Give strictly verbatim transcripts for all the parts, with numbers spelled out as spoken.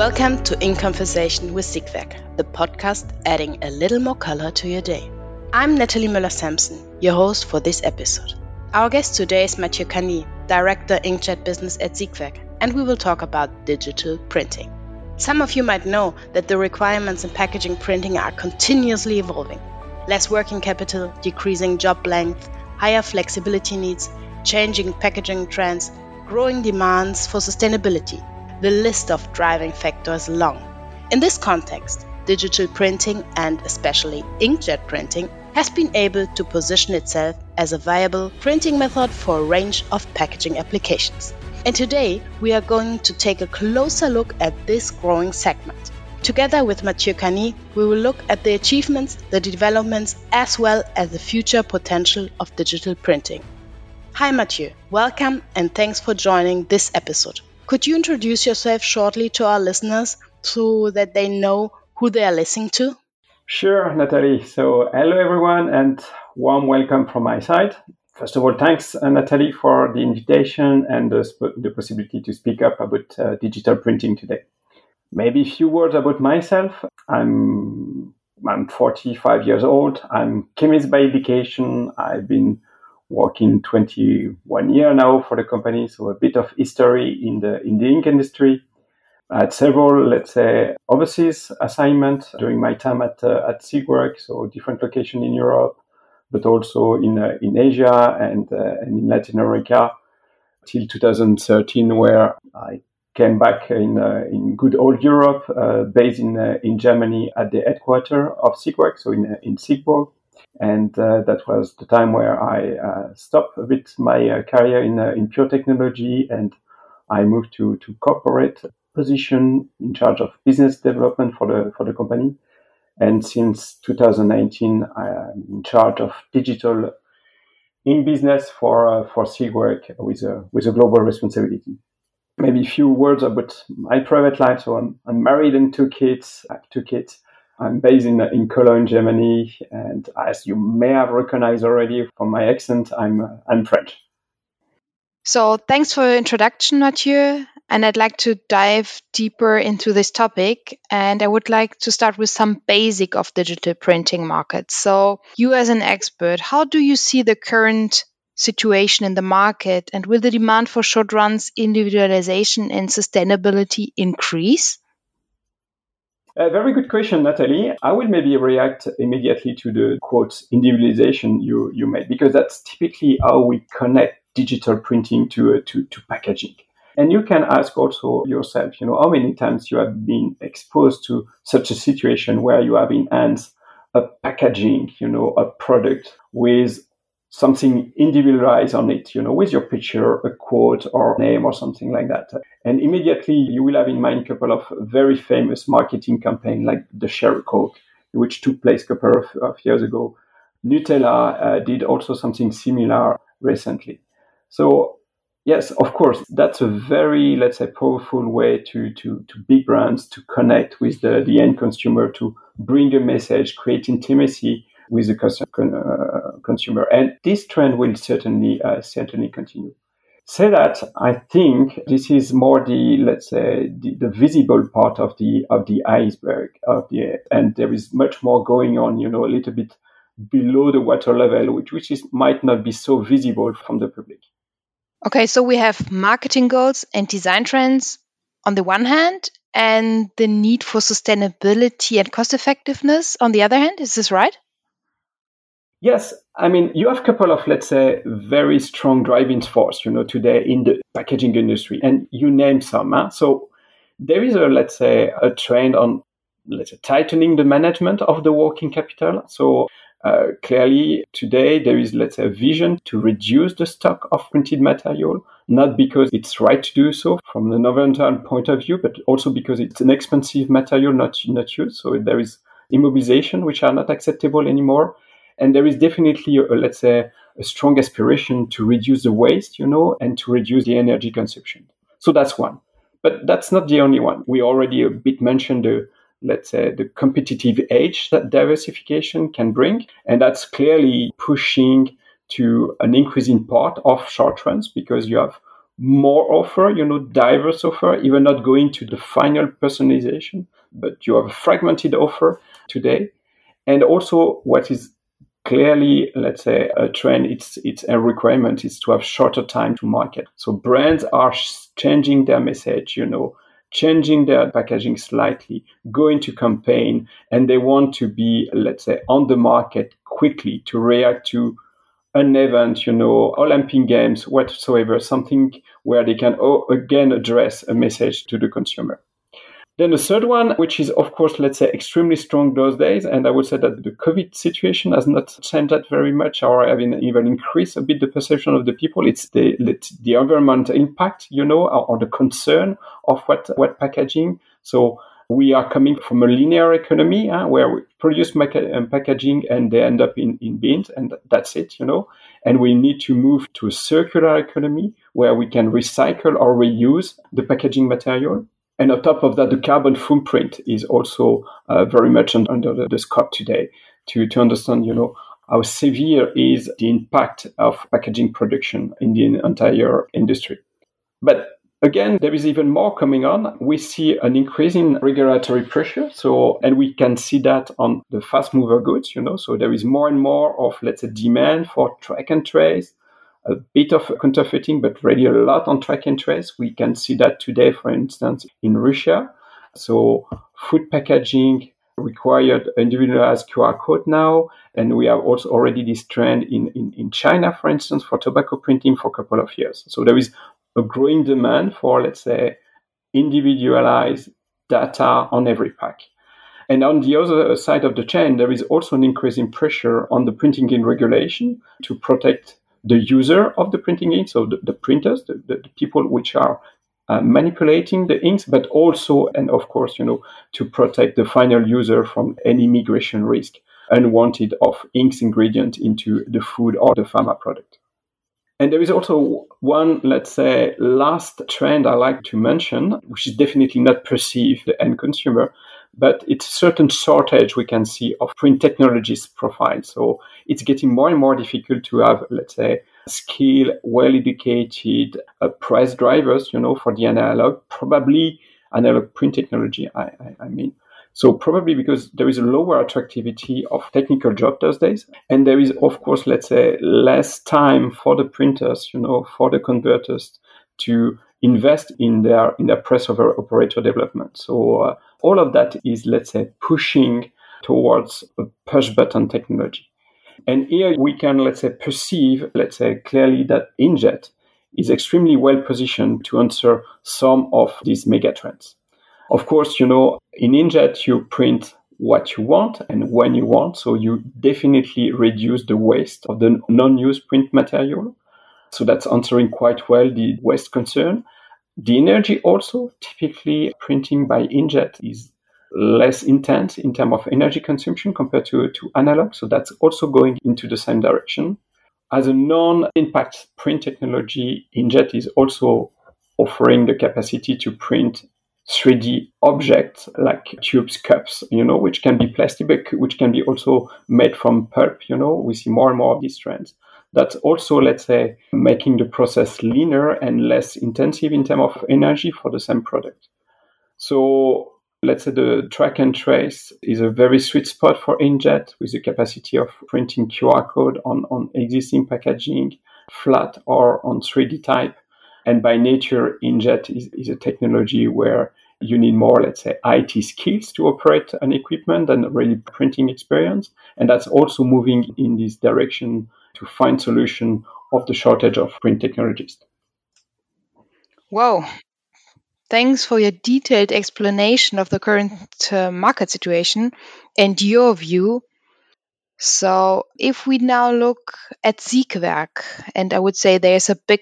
Welcome to In Conversation with Siegwerk, the podcast adding a little more color to your day. I'm Natalie Müller-Sampson, your host for this episode. Our guest today is Mathieu Cani, Director Inkjet Business at Siegwerk, and we will talk about digital printing. Some of you might know that the requirements in packaging printing are continuously evolving. Less working capital, decreasing job length, higher flexibility needs, changing packaging trends, growing demands for sustainability. The list of driving factors is long. In this context, digital printing and especially inkjet printing has been able to position itself as a viable printing method for a range of packaging applications. And today, we are going to take a closer look at this growing segment. Together with Mathieu Cani, we will look at the achievements, the developments, as well as the future potential of digital printing. Hi Mathieu, welcome and thanks for joining this episode. Could you introduce yourself shortly to our listeners so that they know who they are listening to? Sure, Natalie. So hello everyone and warm welcome from my side. First of all, thanks, Natalie, for the invitation and the, sp- the possibility to speak up about uh, digital printing today. Maybe a few words about myself. I'm I'm forty-five years old. I'm chemist by education. I've been working twenty-one years now for the company, so a bit of history in the in the ink industry. I had several, let's say, overseas assignments during my time at uh, at Siegwerk, so different location in Europe, but also in uh, in Asia and, uh, and in Latin America till two thousand thirteen, where I came back in uh, in good old Europe, uh, based in uh, in Germany at the headquarters of Siegwerk, so in uh, in Siegburg, and uh, that was the time where I uh, stopped a bit my uh, career in uh, in pure technology, and I moved to to corporate position in charge of business development for the for the company. And since two thousand nineteen, I am in charge of digital in business for uh, for Siegwerk with a with a global responsibility. Maybe a few words about my private life. So I'm, I'm married and two kids. I have two kids. I'm based in in Cologne, Germany, and as you may have recognized already from my accent, I'm uh, I'm French. So thanks for your introduction, Mathieu. And I'd like to dive deeper into this topic. And I would like to start with some basic of digital printing markets. So you as an expert, how do you see the current situation in the market? And will the demand for short runs, individualization and sustainability increase? A very good question, Natalie. I will maybe react immediately to the quote individualization you, you made, because that's typically how we connect digital printing to, uh, to to packaging. And you can ask also yourself, you know, how many times you have been exposed to such a situation where you have in hands a packaging, you know, a product with something individualized on it, you know, with your picture, a quote or name or something like that. And immediately you will have in mind a couple of very famous marketing campaigns like the Cherry Coke, which took place a couple of, of years ago. Nutella uh, did also something similar recently. So yes, of course, that's a very, let's say, powerful way to to, to big brands to connect with the, the end consumer, to bring a message, create intimacy with the cus- con- uh, consumer. And this trend will certainly uh, certainly continue. Say that, I think this is more the, let's say, the, the visible part of the of the iceberg of the, and there is much more going on, you know, a little bit below the water level, which which is might not be so visible from the public. Okay, so we have marketing goals and design trends on the one hand, and the need for sustainability and cost effectiveness on the other hand. Is this right? Yes. I mean, you have a couple of, let's say, very strong driving force, you know, today in the packaging industry, and you name some. Huh? So there is a, let's say, a trend on, let's say, tightening the management of the working capital. So Uh, clearly, today, there is, let's say, a vision to reduce the stock of printed material, not because it's right to do so from an environmental point of view, but also because it's an expensive material not, not used. So there is immobilization, which are not acceptable anymore. And there is definitely, a, let's say, a strong aspiration to reduce the waste, you know, and to reduce the energy consumption. So that's one. But that's not the only one. We already a bit mentioned the let's say, the competitive edge that diversification can bring. And that's clearly pushing to an increasing part of short runs because you have more offer, you know, diverse offer, even not going to the final personalization, but you have a fragmented offer today. And also what is clearly, let's say, a trend, it's it's a requirement is to have shorter time to market. So brands are changing their message, you know, changing their packaging slightly, going to campaign, and they want to be, let's say, on the market quickly to react to an event, you know, Olympic Games, whatsoever, something where they can oh, again address a message to the consumer. Then the third one, which is, of course, let's say, extremely strong those days, and I would say that the COVID situation has not changed that very much, or even even increased a bit the perception of the people. It's the the environmental impact, you know, or, or the concern of what what packaging. So we are coming from a linear economy uh, where we produce maca- and packaging and they end up in, in bins and that's it, you know. And we need to move to a circular economy where we can recycle or reuse the packaging material. And on top of that, the carbon footprint is also uh, very much under the, the scope today to, to understand, you know, how severe is the impact of packaging production in the entire industry. But again, there is even more coming on. We see an increase in regulatory pressure. So, and we can see that on the fast mover goods, you know, so there is more and more of, let's say, demand for track and trace, a bit of counterfeiting, but really a lot on track and trace. We can see that today, for instance, in Russia. So food packaging required individualized Q R code now. And we have also already this trend in, in, in China, for instance, for tobacco printing for a couple of years. So there is a growing demand for, let's say, individualized data on every pack. And on the other side of the chain, there is also an increasing pressure on the printing in regulation to protect the user of the printing ink, so the, the printers, the, the, the people which are uh, manipulating the inks, but also, and of course, you know, to protect the final user from any migration risk unwanted of inks ingredient into the food or the pharma product. And there is also one, let's say, last trend I like to mention, which is definitely not perceived the end consumer, but it's a certain shortage we can see of print technologies profile. So it's getting more and more difficult to have, let's say, skilled, well-educated uh, press drivers, you know, for the analog, probably analog print technology, I, I, I mean. So probably because there is a lower attractivity of technical job those days. And there is, of course, let's say, less time for the printers, you know, for the converters to invest in their in their press over operator development. So uh, all of that is, let's say, pushing towards a push-button technology. And here we can, let's say, perceive, let's say, clearly that Inkjet is extremely well positioned to answer some of these megatrends. Of course, you know, in Inkjet, you print what you want and when you want. So you definitely reduce the waste of the non-used print material. So that's answering quite well the waste concern. The energy also, typically printing by Inkjet is less intense in terms of energy consumption compared to, to analog. So that's also going into the same direction. As a non-impact print technology, Inkjet is also offering the capacity to print three D objects like tubes, cups, you know, which can be plastic, but which can be also made from pulp, you know. We see more and more of these trends. That's also, let's say, making the process leaner and less intensive in terms of energy for the same product. So let's say the track and trace is a very sweet spot for Inkjet with the capacity of printing Q R code on, on existing packaging, flat or on three D type. And by nature, Inkjet is, is a technology where you need more, let's say, I T skills to operate an equipment than really printing experience. And that's also moving in this direction to find solution of the shortage of print technologists. Wow. Thanks for your detailed explanation of the current uh, market situation and your view. So if we now look at Siegwerk, and I would say there's a big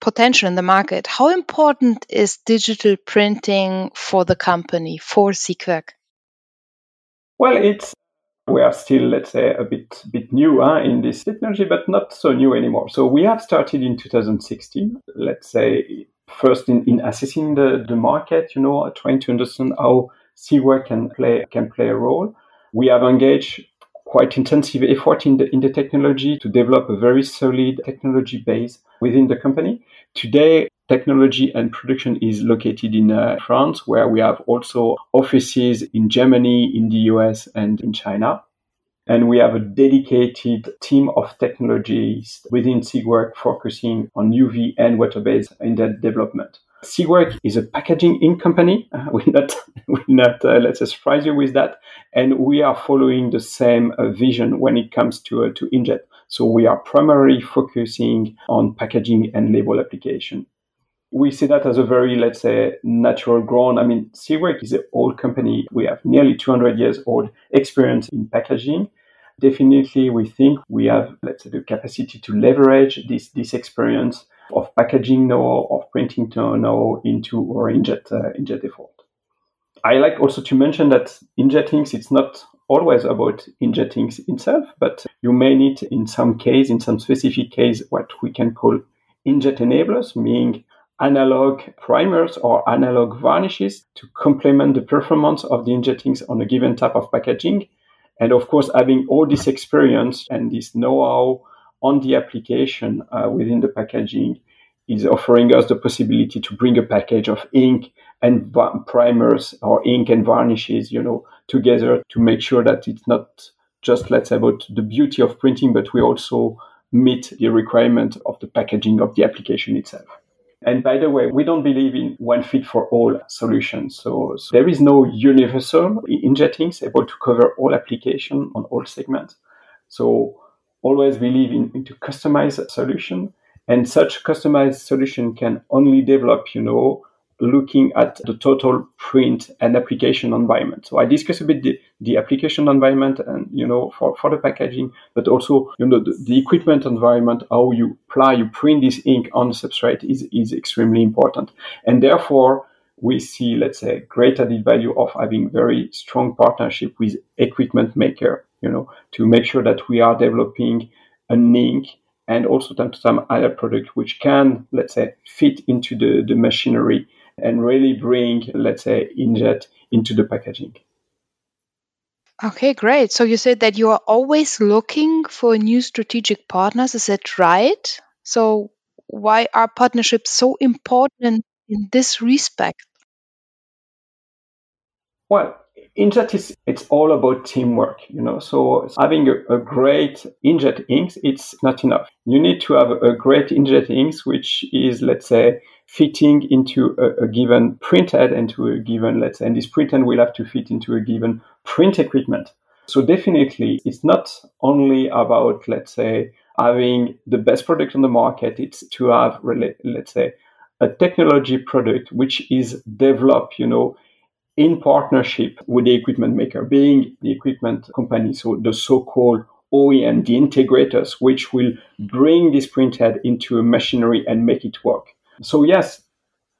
potential in the market. How important is digital printing for the company, for Siegwerk? Well, it's we are still, let's say, a bit bit new huh, in this technology, but not so new anymore. So we have started in two thousand sixteen, let's say, first in, in assessing the, the market, you know, trying to understand how Siegwerk can play can play a role. We have engaged quite intensive effort in the, in the technology to develop a very solid technology base within the company. Today, technology and production is located in uh, France, where we have also offices in Germany, in the U S, and in China. And we have a dedicated team of technologists within Siegwerk focusing on U V and water-based in their development. Siegwerk is a packaging ink company. Uh, we're not, we're not uh, let's surprise you with that. And we are following the same uh, vision when it comes to, uh, to inkjet. So we are primarily focusing on packaging and label application. We see that as a very, let's say, natural grown. I mean, Siegwerk is an old company. We have nearly two hundred years old experience in packaging. Definitely, we think we have, let's say, the capacity to leverage this, this experience of packaging know, of printing know into our inkjet, uh, inkjet effort. I like also to mention that inkjet inks, it's not always about inkjet inks itself, but you may need in some case, in some specific case, what we can call inkjet enablers, meaning analog primers or analog varnishes to complement the performance of the inkjet inks on a given type of packaging. And of course, having all this experience and this know-how on the application uh, within the packaging is offering us the possibility to bring a package of ink and va- primers or ink and varnishes, you know, together to make sure that it's not just, let's say, about the beauty of printing, but we also meet the requirement of the packaging of the application itself. And by the way, we don't believe in one fit for all solutions. So, so there is no universal inkjet inks able to cover all application on all segments. So always believe in, into customized solution, and such customized solution can only develop, you know, looking at the total print and application environment. So I discussed a bit the, the application environment and, you know, for, for the packaging, but also, you know, the, the equipment environment, how you apply, you print this ink on the substrate is, is extremely important. And therefore, we see, let's say, great added value of having very strong partnership with equipment maker, you know, to make sure that we are developing an ink and also time to time other product which can, let's say, fit into the, the machinery and really bring, let's say, inkjet into the packaging. Okay, great. So you said that you are always looking for new strategic partners. Is that right? So why are partnerships so important in this respect? Well, inkjet is it's all about teamwork, you know. So having a, a great inkjet inks, it's not enough. You need to have a great inkjet inks, which is, let's say, fitting into a, a given printhead and to a given, let's say, and this printhead will have to fit into a given print equipment. So definitely, it's not only about, let's say, having the best product on the market. It's to have, really, let's say, a technology product which is developed, you know, in partnership with the equipment maker, being the equipment company, so the so-called O E M, the integrators, which will bring this printhead into a machinery and make it work. So yes,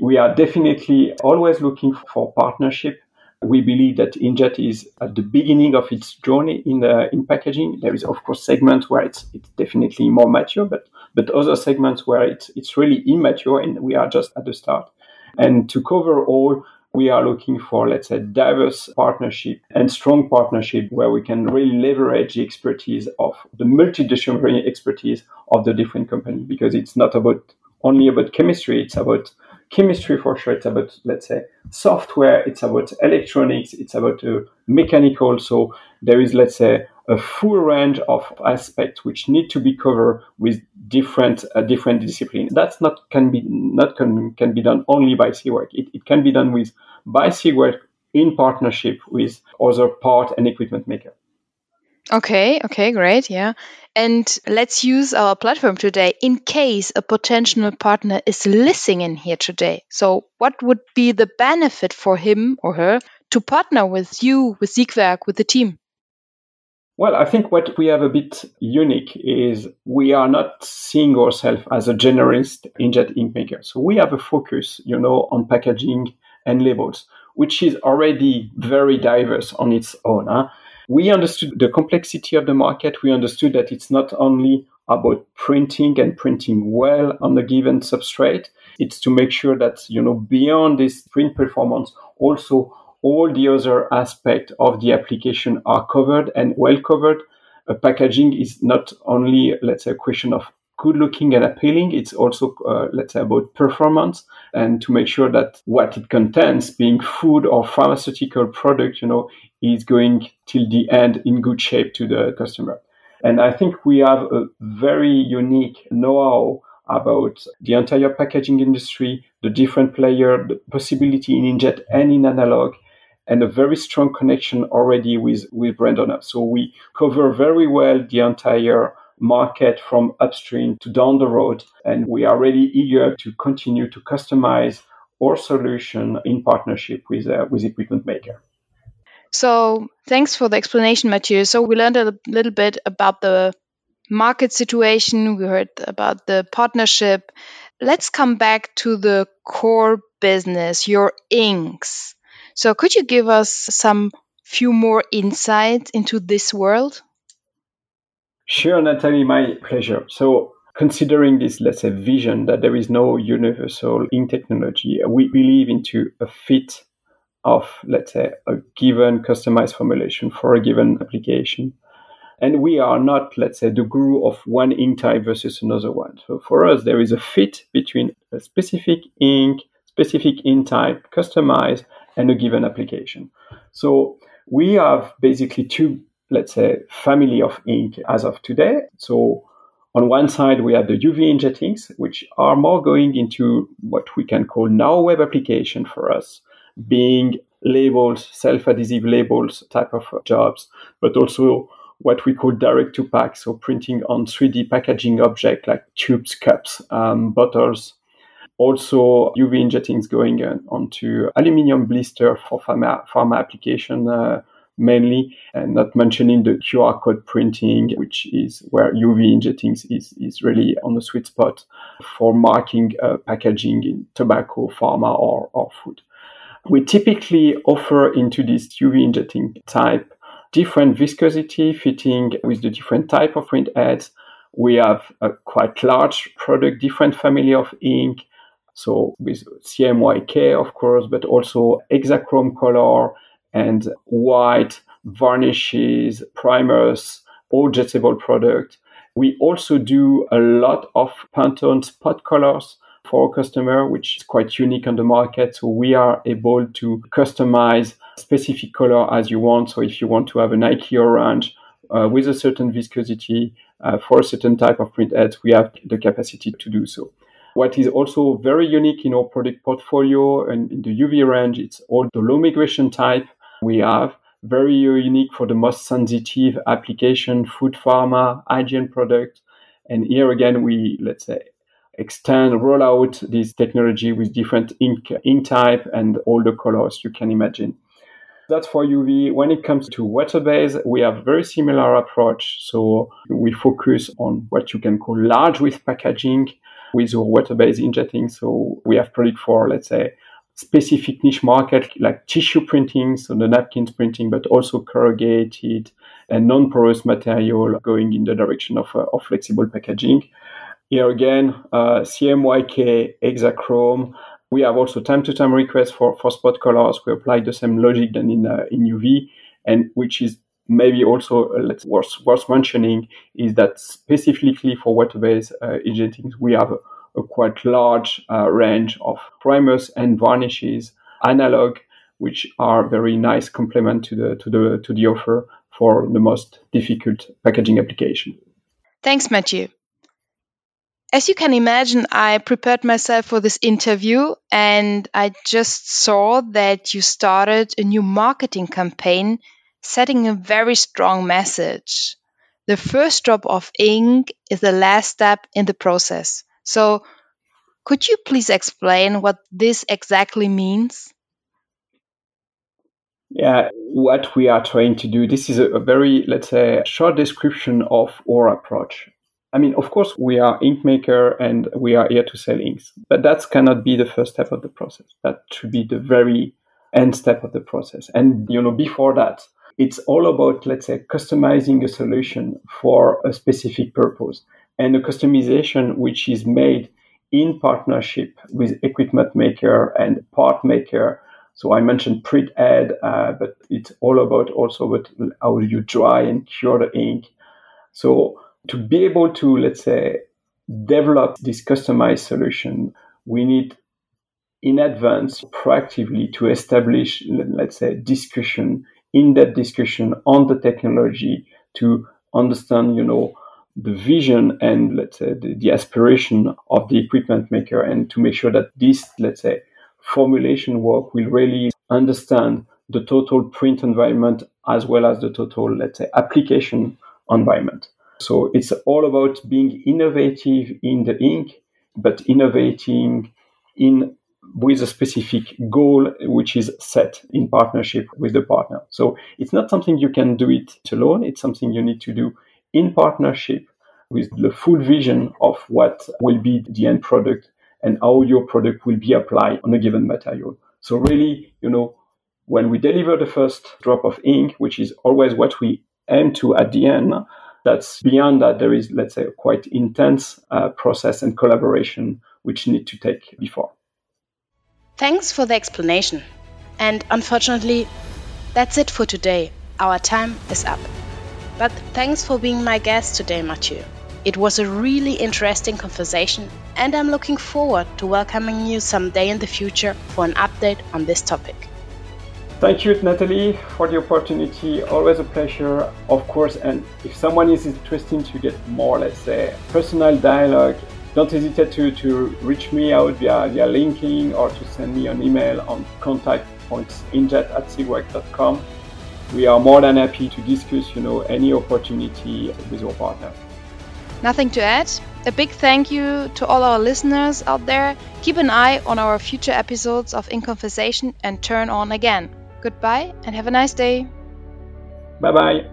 we are definitely always looking for partnership. We believe that inkjet is at the beginning of its journey in the, in packaging. There is, of course, segments where it's it's definitely more mature, but but other segments where it's it's really immature and we are just at the start. And to cover all, we are looking for, let's say, diverse partnership and strong partnership where we can really leverage the expertise of the multidisciplinary expertise of the different companies, because it's not about only about chemistry. It's about chemistry for sure. It's about, let's say, software. It's about electronics. It's about uh, mechanical. So there is, let's say, a full range of aspects which need to be covered with different uh, different disciplines. That's not can be not can, can be done only by Siegwerk. It, it can be done with by Siegwerk in partnership with other part and equipment maker. Okay, okay, great, yeah. And let's use our platform today in case a potential partner is listening in here today. So what would be the benefit for him or her to partner with you, with Siegwerk, with the team? Well, I think what we have a bit unique is we are not seeing ourselves as a generalist inkjet ink maker. So we have a focus, you know, on packaging and labels, which is already very diverse on its own. Huh? We understood the complexity of the market. We understood that it's not only about printing and printing well on a given substrate. It's to make sure that, you know, beyond this print performance, also all the other aspects of the application are covered and well covered. Uh, packaging is not only, let's say, a question of good looking and appealing, it's also, uh, let's say, about performance, and to make sure that what it contains, being food or pharmaceutical product, you know, is going till the end in good shape to the customer. And I think we have a very unique know-how about the entire packaging industry, the different players, the possibility in inkjet and in analog, and a very strong connection already with, with brand owners. So we cover very well the entire market from upstream to down the road, and we are really eager to continue to customize our solution in partnership with, uh, with equipment maker. So thanks for the explanation, Mathieu. So we learned a little bit about the market situation. We heard about the partnership. Let's come back to the core business, your inks. So could you give us some few more insights into this world? Sure, Natalie, my pleasure. So considering this, let's say, vision that there is no universal ink technology, we believe into a fit of, let's say, a given customized formulation for a given application. And we are not, let's say, the guru of one ink type versus another one. So for us, there is a fit between a specific ink, specific ink type, customized, and a given application. So we have basically two, let's say, family of ink as of today. So on one side, we have the U V inkjet inks, which are more going into what we can call now web application for us, being labels, self-adhesive labels type of jobs, but also what we call direct-to-pack, so printing on three D packaging objects like tubes, cups, um, bottles. Also, U V inkjet inks going on, onto aluminum blister for pharma, pharma application uh, mainly, and not mentioning the Q R code printing, which is where U V inkjet inks is, is really on the sweet spot for marking uh, packaging in tobacco, pharma, or, or food. We typically offer into this U V inkjet ink type different viscosity fitting with the different type of print heads. We have a quite large product, different family of ink. So with C M Y K, of course, but also hexachrome color and white, varnishes, primers, all jetable product. We also do a lot of Pantone spot colors for our customer, which is quite unique on the market. So we are able to customize specific color as you want. So if you want to have a Nike orange uh, with a certain viscosity uh, for a certain type of print head, we have the capacity to do so. What is also very unique in our product portfolio and in the U V range, it's all the low migration type we have. Very unique for the most sensitive application, food, pharma, hygiene product. And here again, we, let's say, extend, roll out this technology with different ink, ink type and all the colors you can imagine. That's for U V. When it comes to water-based, we have a very similar approach. So we focus on what you can call large width packaging with our water-based inkjet inks. So we have product for, let's say, specific niche market like tissue printing, so the napkins printing, but also corrugated and non-porous material going in the direction of, uh, of flexible packaging. Here again, uh, C M Y K, hexachrome. We have also time-to-time requests for, for spot colors. We apply the same logic than in uh, in U V, and which is maybe also uh, let's, worth, worth mentioning is that specifically for water-based uh, inkjetting, we have a, a quite large uh, range of primers and varnishes, analog, which are very nice complement to the to the to the offer for the most difficult packaging application. Thanks, Mathieu. As you can imagine, I prepared myself for this interview and I just saw that you started a new marketing campaign setting a very strong message. The first drop of ink is the last step in the process. So could you please explain what this exactly means? Yeah, what we are trying to do, this is a very, let's say, short description of our approach. I mean, of course, we are ink maker and we are here to sell inks, but that cannot be the first step of the process. That should be the very end step of the process. And, you know, before that, it's all about, let's say, customizing a solution for a specific purpose and a customization which is made in partnership with equipment maker and part maker. So I mentioned print head, uh, but it's all about also about how you dry and cure the ink. So to be able to, let's say, develop this customized solution, we need in advance proactively to establish, let's say, discussion, in-depth discussion on the technology to understand, you know, the vision and, let's say, the, the aspiration of the equipment maker, and to make sure that this, let's say, formulation work will really understand the total print environment as well as the total, let's say, application environment. So it's all about being innovative in the ink, but innovating in with a specific goal, which is set in partnership with the partner. So it's not something you can do it alone. It's something you need to do in partnership with the full vision of what will be the end product and how your product will be applied on a given material. So really, you know, when we deliver the first drop of ink, which is always what we aim to at the end, that's beyond that there is, let's say, a quite intense uh, process and collaboration which need to take before. Thanks for the explanation. And unfortunately, that's it for today. Our time is up. But thanks for being my guest today, Mathieu. It was a really interesting conversation, and I'm looking forward to welcoming you someday in the future for an update on this topic. Thank you, Natalie, for the opportunity. Always a pleasure, of course. And if someone is interested to get more, let's say, personal dialogue, don't hesitate to, to reach me out via, via LinkedIn or to send me an email on contact points injet at siegwerk dot com. We are more than happy to discuss, you know, any opportunity with your partner. Nothing to add. A big thank you to all our listeners out there. Keep an eye on our future episodes of In Conversation and turn on again. Goodbye and have a nice day. Bye-bye.